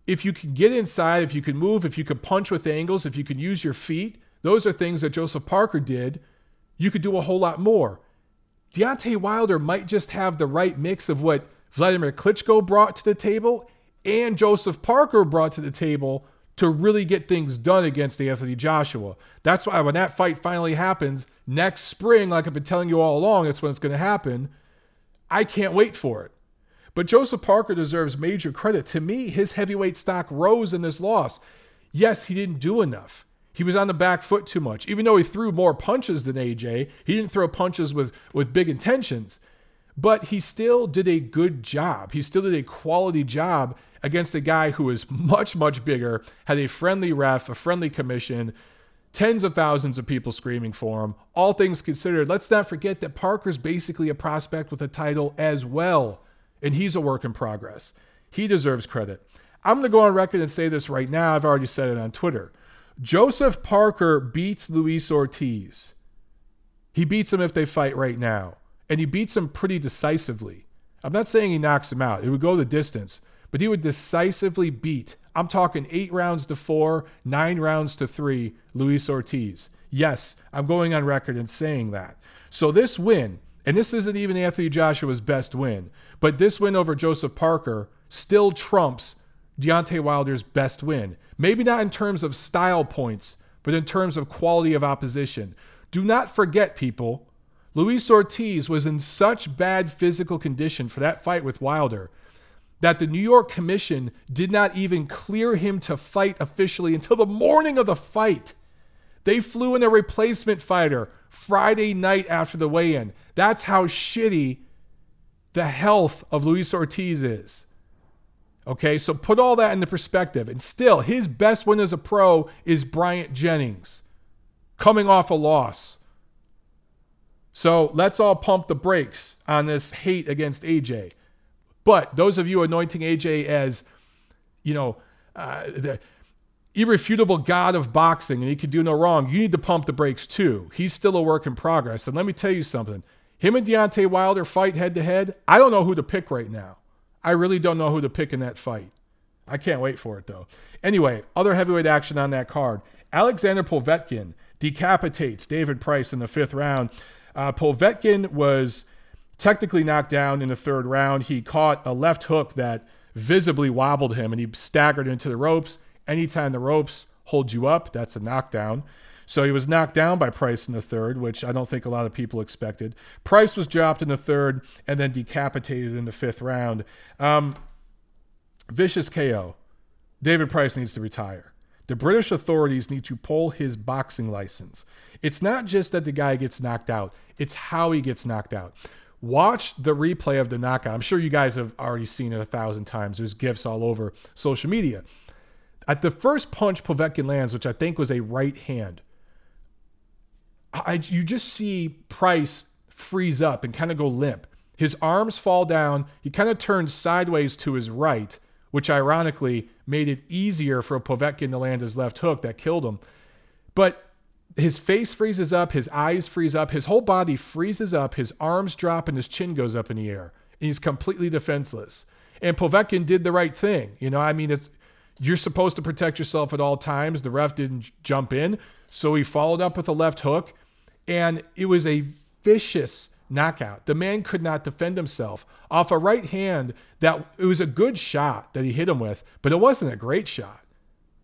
If you can get inside, if you can move, if you can punch with angles, if you can use your feet, those are things that Joseph Parker did. You could do a whole lot more. Deontay Wilder might just have the right mix of what Vladimir Klitschko brought to the table and Joseph Parker brought to the table to really get things done against Anthony Joshua. That's why when that fight finally happens next spring, like I've been telling you all along, that's when it's going to happen. I can't wait for it. But Joseph Parker deserves major credit. To me, his heavyweight stock rose in this loss. Yes, he didn't do enough. He was on the back foot too much. Even though he threw more punches than AJ, he didn't throw punches with big intentions. But he still did a good job. He still did a quality job against a guy who is much, much bigger, had a friendly ref, a friendly commission, tens of thousands of people screaming for him. All things considered, let's not forget that Parker's basically a prospect with a title as well. And he's a work in progress. He deserves credit. I'm going to go on record and say this right now. I've already said it on Twitter. Joseph Parker beats Luis Ortiz. He beats him if they fight right now. And he beats him pretty decisively. I'm not saying he knocks him out. It would go the distance. But he would decisively beat, I'm talking 8 rounds to 4, 9 rounds to 3, Luis Ortiz. Yes, I'm going on record and saying that. So this win, and this isn't even Anthony Joshua's best win, but this win over Joseph Parker still trumps Deontay Wilder's best win. Maybe not in terms of style points, but in terms of quality of opposition. Do not forget, people, Luis Ortiz was in such bad physical condition for that fight with Wilder that the New York Commission did not even clear him to fight officially until the morning of the fight. They flew in a replacement fighter Friday night after the weigh-in. That's how shitty the health of Luis Ortiz is. Okay, so put all that into perspective. And still, his best win as a pro is Bryant Jennings, coming off a loss. So let's all pump the brakes on this hate against AJ. But those of you anointing AJ as, the irrefutable god of boxing and he could do no wrong, you need to pump the brakes too. He's still a work in progress. And let me tell you something. Him and Deontay Wilder fight head-to-head. I don't know who to pick right now. I really don't know who to pick in that fight. I can't wait for it, though. Anyway, other heavyweight action on that card. Alexander Povetkin decapitates David Price in the fifth round. Povetkin was technically knocked down in the third round. He caught a left hook that visibly wobbled him, and he staggered into the ropes. Anytime the ropes hold you up, that's a knockdown. So he was knocked down by Price in the third, which I don't think a lot of people expected. Price was dropped in the third and then decapitated in the fifth round. Vicious KO. David Price needs to retire. The British authorities need to pull his boxing license. It's not just that the guy gets knocked out. It's how he gets knocked out. Watch the replay of the knockout. I'm sure you guys have already seen it 1,000 times. There's GIFs all over social media. At the first punch Povetkin lands, which I think was a right hand, you just see Price freeze up and kind of go limp. His arms fall down. He kind of turns sideways to his right, which ironically made it easier for Povetkin to land his left hook that killed him. But his face freezes up. His eyes freeze up. His whole body freezes up. His arms drop and his chin goes up in the air. And he's completely defenseless. And Povetkin did the right thing. You're supposed to protect yourself at all times. The ref didn't jump in. So he followed up with a left hook. And it was a vicious knockout. The man could not defend himself off a right hand. That it was a good shot that he hit him with, but it wasn't a great shot.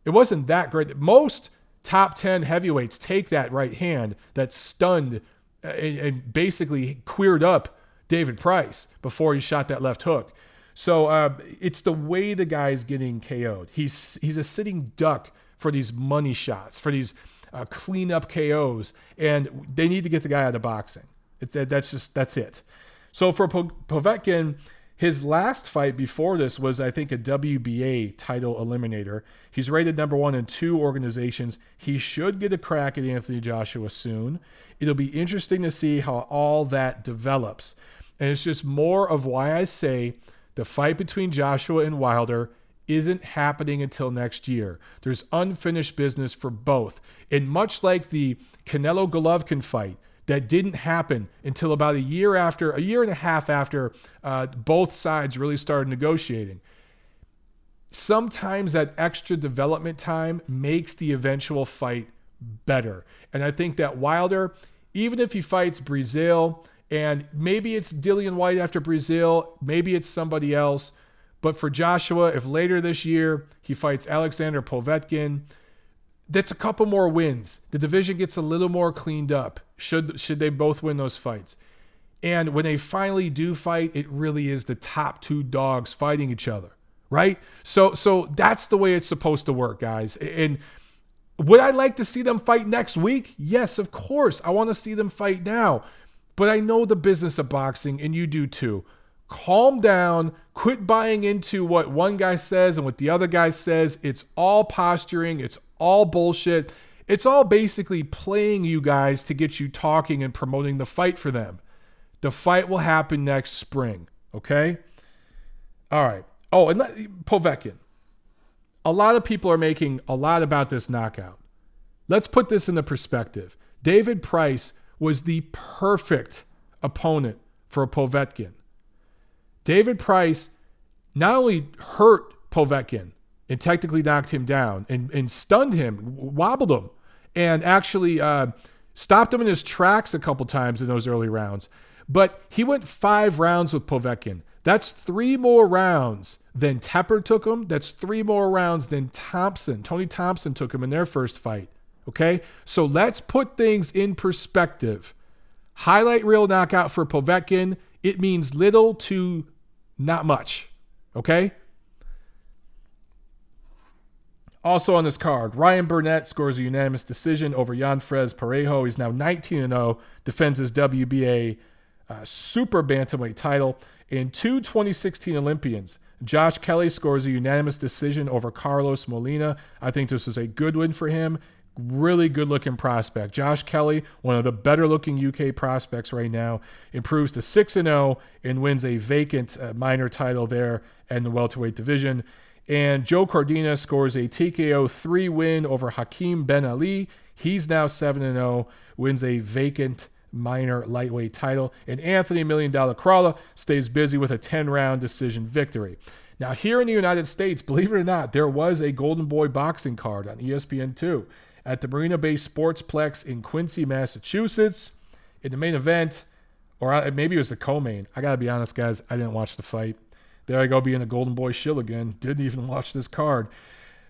It wasn't that great. Most top 10 heavyweights take that right hand that stunned and basically queered up David Price before he shot that left hook. So it's the way the guy's getting KO'd. He's a sitting duck for these money shots, for these cleanup KOs, and they need to get the guy out of boxing. That's it. So for Povetkin, his last fight before this was, I think, a WBA title eliminator. He's rated #1 in 2 organizations. He should get a crack at Anthony Joshua soon. It'll be interesting to see how all that develops. And it's just more of why I say the fight between Joshua and Wilder isn't happening until next year. There's unfinished business for both. And much like the Canelo Golovkin fight, that didn't happen until about a year and a half after both sides really started negotiating. Sometimes that extra development time makes the eventual fight better. And I think that Wilder, even if he fights Brazil, and maybe it's Dillian Whyte after Brazil, maybe it's somebody else, but for Joshua, if later this year he fights Alexander Povetkin, that's a couple more wins. The division gets a little more cleaned up. Should they both win those fights. And when they finally do fight, it really is the top two dogs fighting each other, right? So that's the way it's supposed to work, guys. And would I like to see them fight next week? Yes, of course. I want to see them fight now. But I know the business of boxing, and you do too. Calm down. Quit buying into what one guy says and what the other guy says. It's all posturing. It's all bullshit. It's all basically playing you guys to get you talking and promoting the fight for them. The fight will happen next spring, okay? All right. Oh, and Povetkin. A lot of people are making a lot about this knockout. Let's put this into perspective. David Price was the perfect opponent for Povetkin. David Price not only hurt Povetkin and technically knocked him down and stunned him, wobbled him, and actually stopped him in his tracks a couple times in those early rounds. But he went 5 rounds with Povetkin. That's 3 more rounds than Tepper took him. That's 3 more rounds than Tony Thompson took him in their first fight. Okay? So let's put things in perspective. Highlight reel knockout for Povetkin. It means little to not much. Okay? Also on this card, Ryan Burnett scores a unanimous decision over Yanfrez Parejo. He's now 19-0, defends his WBA super bantamweight title. And two 2016 Olympians, Josh Kelly scores a unanimous decision over Carlos Molina. I think this was a good win for him. really good-looking prospect. Josh Kelly, one of the better-looking UK prospects right now, improves to 6-0 and wins a vacant minor title there in the welterweight division. And Joe Cardina scores a TKO 3 win over Hakeem Ben Ali. He's now 7-0, wins a vacant minor lightweight title. And Anthony Million Dollar Crawler stays busy with a 10-round decision victory. Now, here in the United States, believe it or not, there was a Golden Boy boxing card on ESPN2 at the Marina Bay Sportsplex in Quincy, Massachusetts. In the main event, or maybe it was the co-main. I got to be honest, guys, I didn't watch the fight. There I go being a Golden Boy shill again. Didn't even watch this card.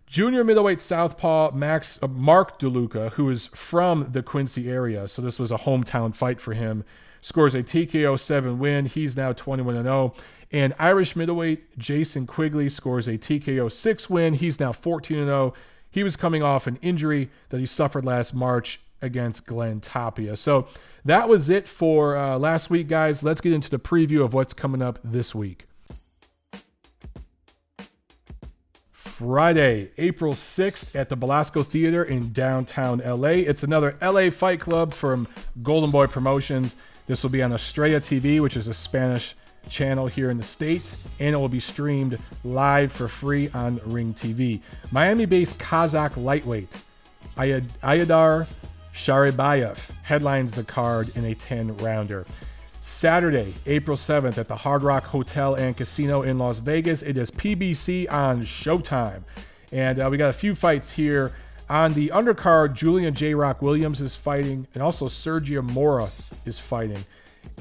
Junior middleweight southpaw Mark DeLuca, who is from the Quincy area, so this was a hometown fight for him, scores a TKO 7 win. He's now 21-0. And Irish middleweight Jason Quigley scores a TKO 6 win. He's now 14-0. He was coming off an injury that he suffered last March against Glenn Tapia. So that was it for last week, guys. Let's get into the preview of what's coming up this week. Friday, April 6th at the Belasco Theater in downtown LA. It's another LA Fight Club from Golden Boy Promotions. This will be on Estrella TV, which is a Spanish channel here in the States, and it will be streamed live for free on Ring TV. Miami-based Kazakh lightweight Ayadar Sharibayev headlines the card in a 10-rounder. Saturday, April 7th at the Hard Rock Hotel and Casino in Las Vegas. It is PBC on Showtime. And we got a few fights here. On the undercard, Julian J. Rock Williams is fighting, and also Sergio Mora is fighting.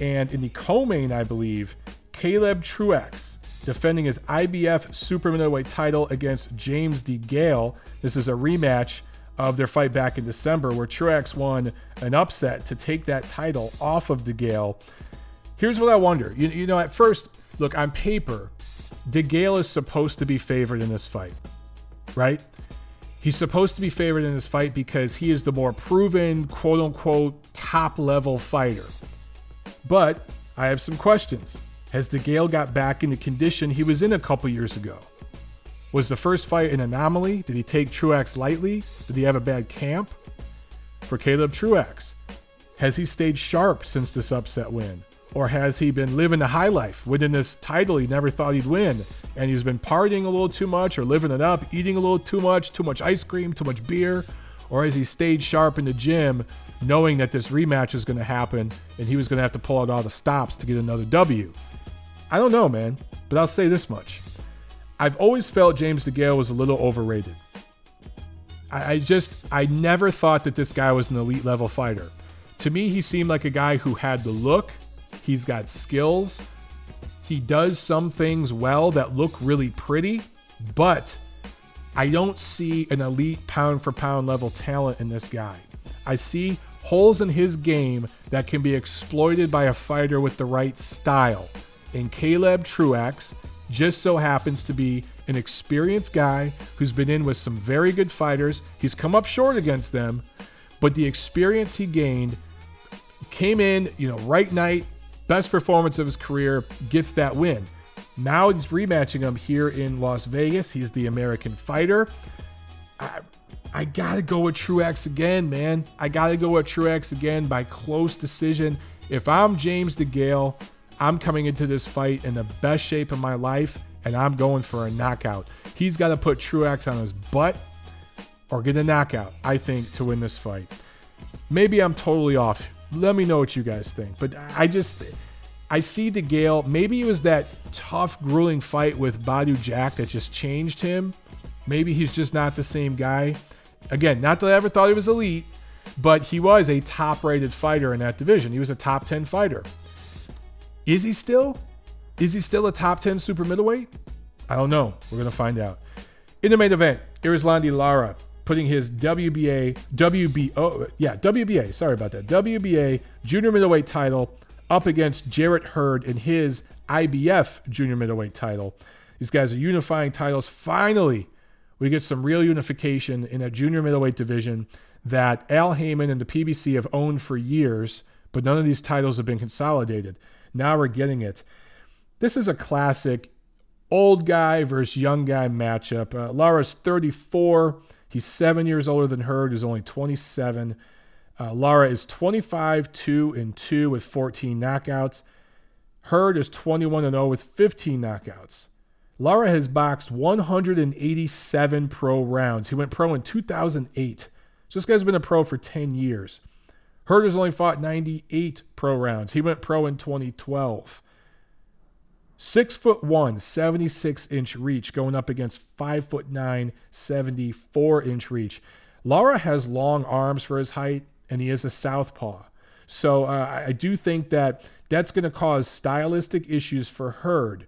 And in the co-main, I believe, Caleb Truax defending his IBF super middleweight title against James DeGale. This is a rematch of their fight back in December, where Truax won an upset to take that title off of DeGale. Here's what I wonder. You know, at first, look, on paper, DeGale is supposed to be favored in this fight, right? He's supposed to be favored in this fight because he is the more proven, quote-unquote, top-level fighter. But I have some questions. Has DeGale got back in the condition he was in a couple years ago? Was the first fight an anomaly? Did he take Truax lightly? Did he have a bad camp? For Caleb Truax, has he stayed sharp since this upset win? Or has he been living the high life, winning this title he never thought he'd win? And he's been partying a little too much or living it up, eating a little too much ice cream, too much beer? Or has he stayed sharp in the gym knowing that this rematch is going to happen and he was going to have to pull out all the stops to get another W? I don't know, man, but I'll say this much. I've always felt James DeGale was a little overrated. I never thought that this guy was an elite level fighter. To me, he seemed like a guy who had the look. He's got skills. He does some things well that look really pretty, but I don't see an elite pound for pound level talent in this guy. I see holes in his game that can be exploited by a fighter with the right style. And Caleb Truax just so happens to be an experienced guy who's been in with some very good fighters. He's come up short against them, but the experience he gained came in, right night, best performance of his career, gets that win. Now he's rematching him here in Las Vegas. He's the American fighter. I got to go with Truax again, man. I got to go with Truax again by close decision. If I'm James DeGale, I'm coming into this fight in the best shape of my life, and I'm going for a knockout. He's got to put Truax on his butt or get a knockout, I think, to win this fight. Maybe I'm totally off. Let me know what you guys think. But I see DeGale. Maybe it was that tough, grueling fight with Badu Jack that just changed him. Maybe he's just not the same guy. Again, not that I ever thought he was elite, but he was a top-rated fighter in that division. He was a top 10 fighter. Is he still? Is he still a top 10 super middleweight? I don't know. We're going to find out. In the main event, Irislandi Lara putting his WBA junior middleweight title up against Jarrett Hurd in his IBF junior middleweight title. These guys are unifying titles. Finally, we get some real unification in a junior middleweight division that Al Heyman and the PBC have owned for years, but none of these titles have been consolidated. Now we're getting it. This is a classic old guy versus young guy matchup. Lara's 34. He's 7 years older than Hurd, who's only 27. Lara is 25-2-2 with 14 knockouts. Hurd is 21-0 with 15 knockouts. Lara has boxed 187 pro rounds. He went pro in 2008. So this guy's been a pro for 10 years. Hurd has only fought 98 pro rounds. He went pro in 2012. 6'1", 76-inch reach, going up against 5'9", 74-inch reach. Lara has long arms for his height, and he is a southpaw. So I do think that that's going to cause stylistic issues for Hurd.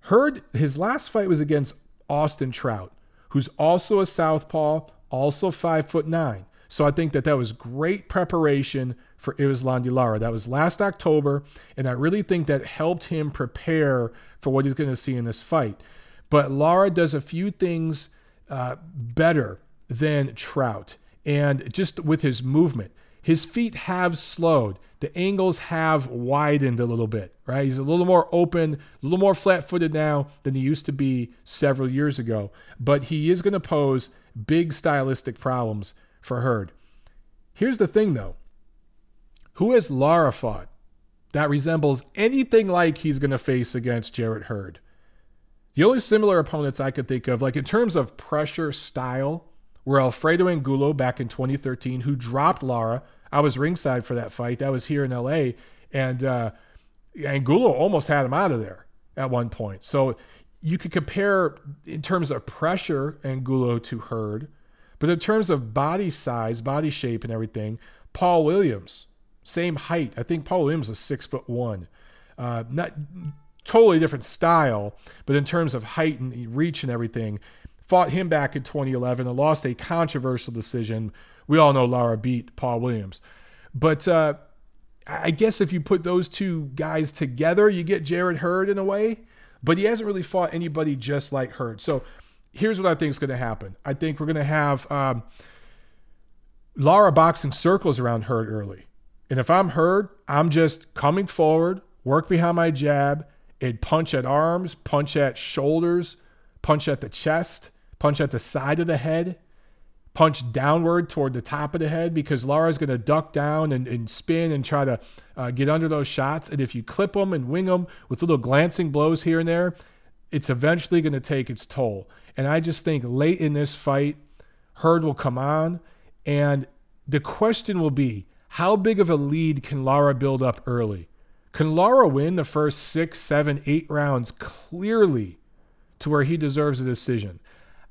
Hurd, his last fight was against Austin Trout, who's also a southpaw, also 5'9". So I think that that was great preparation for Izlandi Lara. That was last October, and I really think that helped him prepare for what he's going to see in this fight. But Lara does a few things better than Trout, and just with his movement. His feet have slowed. The angles have widened a little bit, right? He's a little more open, a little more flat-footed now than he used to be several years ago. But he is going to pose big stylistic problems for Hurd. Here's the thing, though. Who has Lara fought that resembles anything like he's going to face against Jarrett Hurd? The only similar opponents I could think of, like in terms of pressure style, were Alfredo Angulo back in 2013, who dropped Lara. I was ringside for that fight. That was here in LA. And Angulo almost had him out of there at one point. So you could compare in terms of pressure Angulo to Hurd. But in terms of body size, body shape and everything, Paul Williams, same height. I think Paul Williams is 6'1". Not totally different style, but in terms of height and reach and everything, fought him back in 2011 and lost a controversial decision. We all know Lara beat Paul Williams. But I guess if you put those two guys together, you get Jarrett Hurd in a way. But he hasn't really fought anybody just like Hurd. So here's what I think is going to happen. I think we're going to have Lara boxing circles around Hurd early. And if I'm Hurd, I'm just coming forward, work behind my jab, and punch at arms, punch at shoulders, punch at the chest, punch at the side of the head, punch downward toward the top of the head, because Lara's going to duck down and spin and try to get under those shots. And if you clip them and wing them with little glancing blows here and there, it's eventually going to take its toll. And I just think late in this fight, Hurd will come on, and the question will be, how big of a lead can Lara build up early? Can Lara win the first 6, 7, 8 rounds clearly to where he deserves a decision?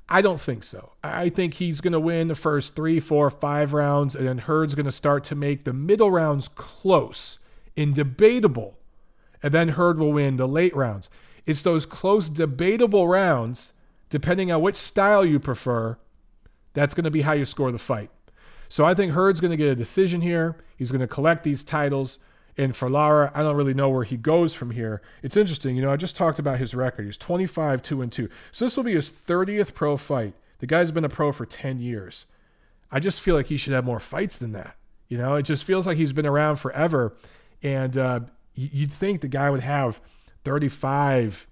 I don't think so. I think he's going to win the first 3, 4, 5 rounds, and then Hurd's going to start to make the middle rounds close and debatable, and then Hurd will win the late rounds. It's those close, debatable rounds, depending on which style you prefer, that's going to be how you score the fight. So I think Hurd's going to get a decision here. He's going to collect these titles. And for Lara, I don't really know where he goes from here. It's interesting. You know, I just talked about his record. He's 25-2-2. So this will be his 30th pro fight. The guy's been a pro for 10 years. I just feel like he should have more fights than that. You know, it just feels like he's been around forever. And you'd think the guy would have 35,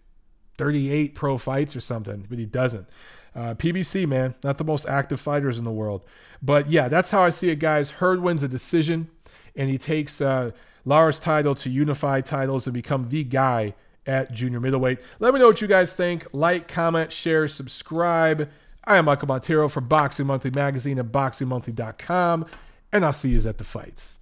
38 pro fights or something, but he doesn't. PBC, man, not the most active fighters in the world. But yeah, that's how I see it, guys. Hurd wins a decision, and he takes Lara's title to unify titles and become the guy at junior middleweight. Let me know what you guys think. Like, comment, share, subscribe. I am Michael Montero for Boxing Monthly Magazine at BoxingMonthly.com, and I'll see you at the fights.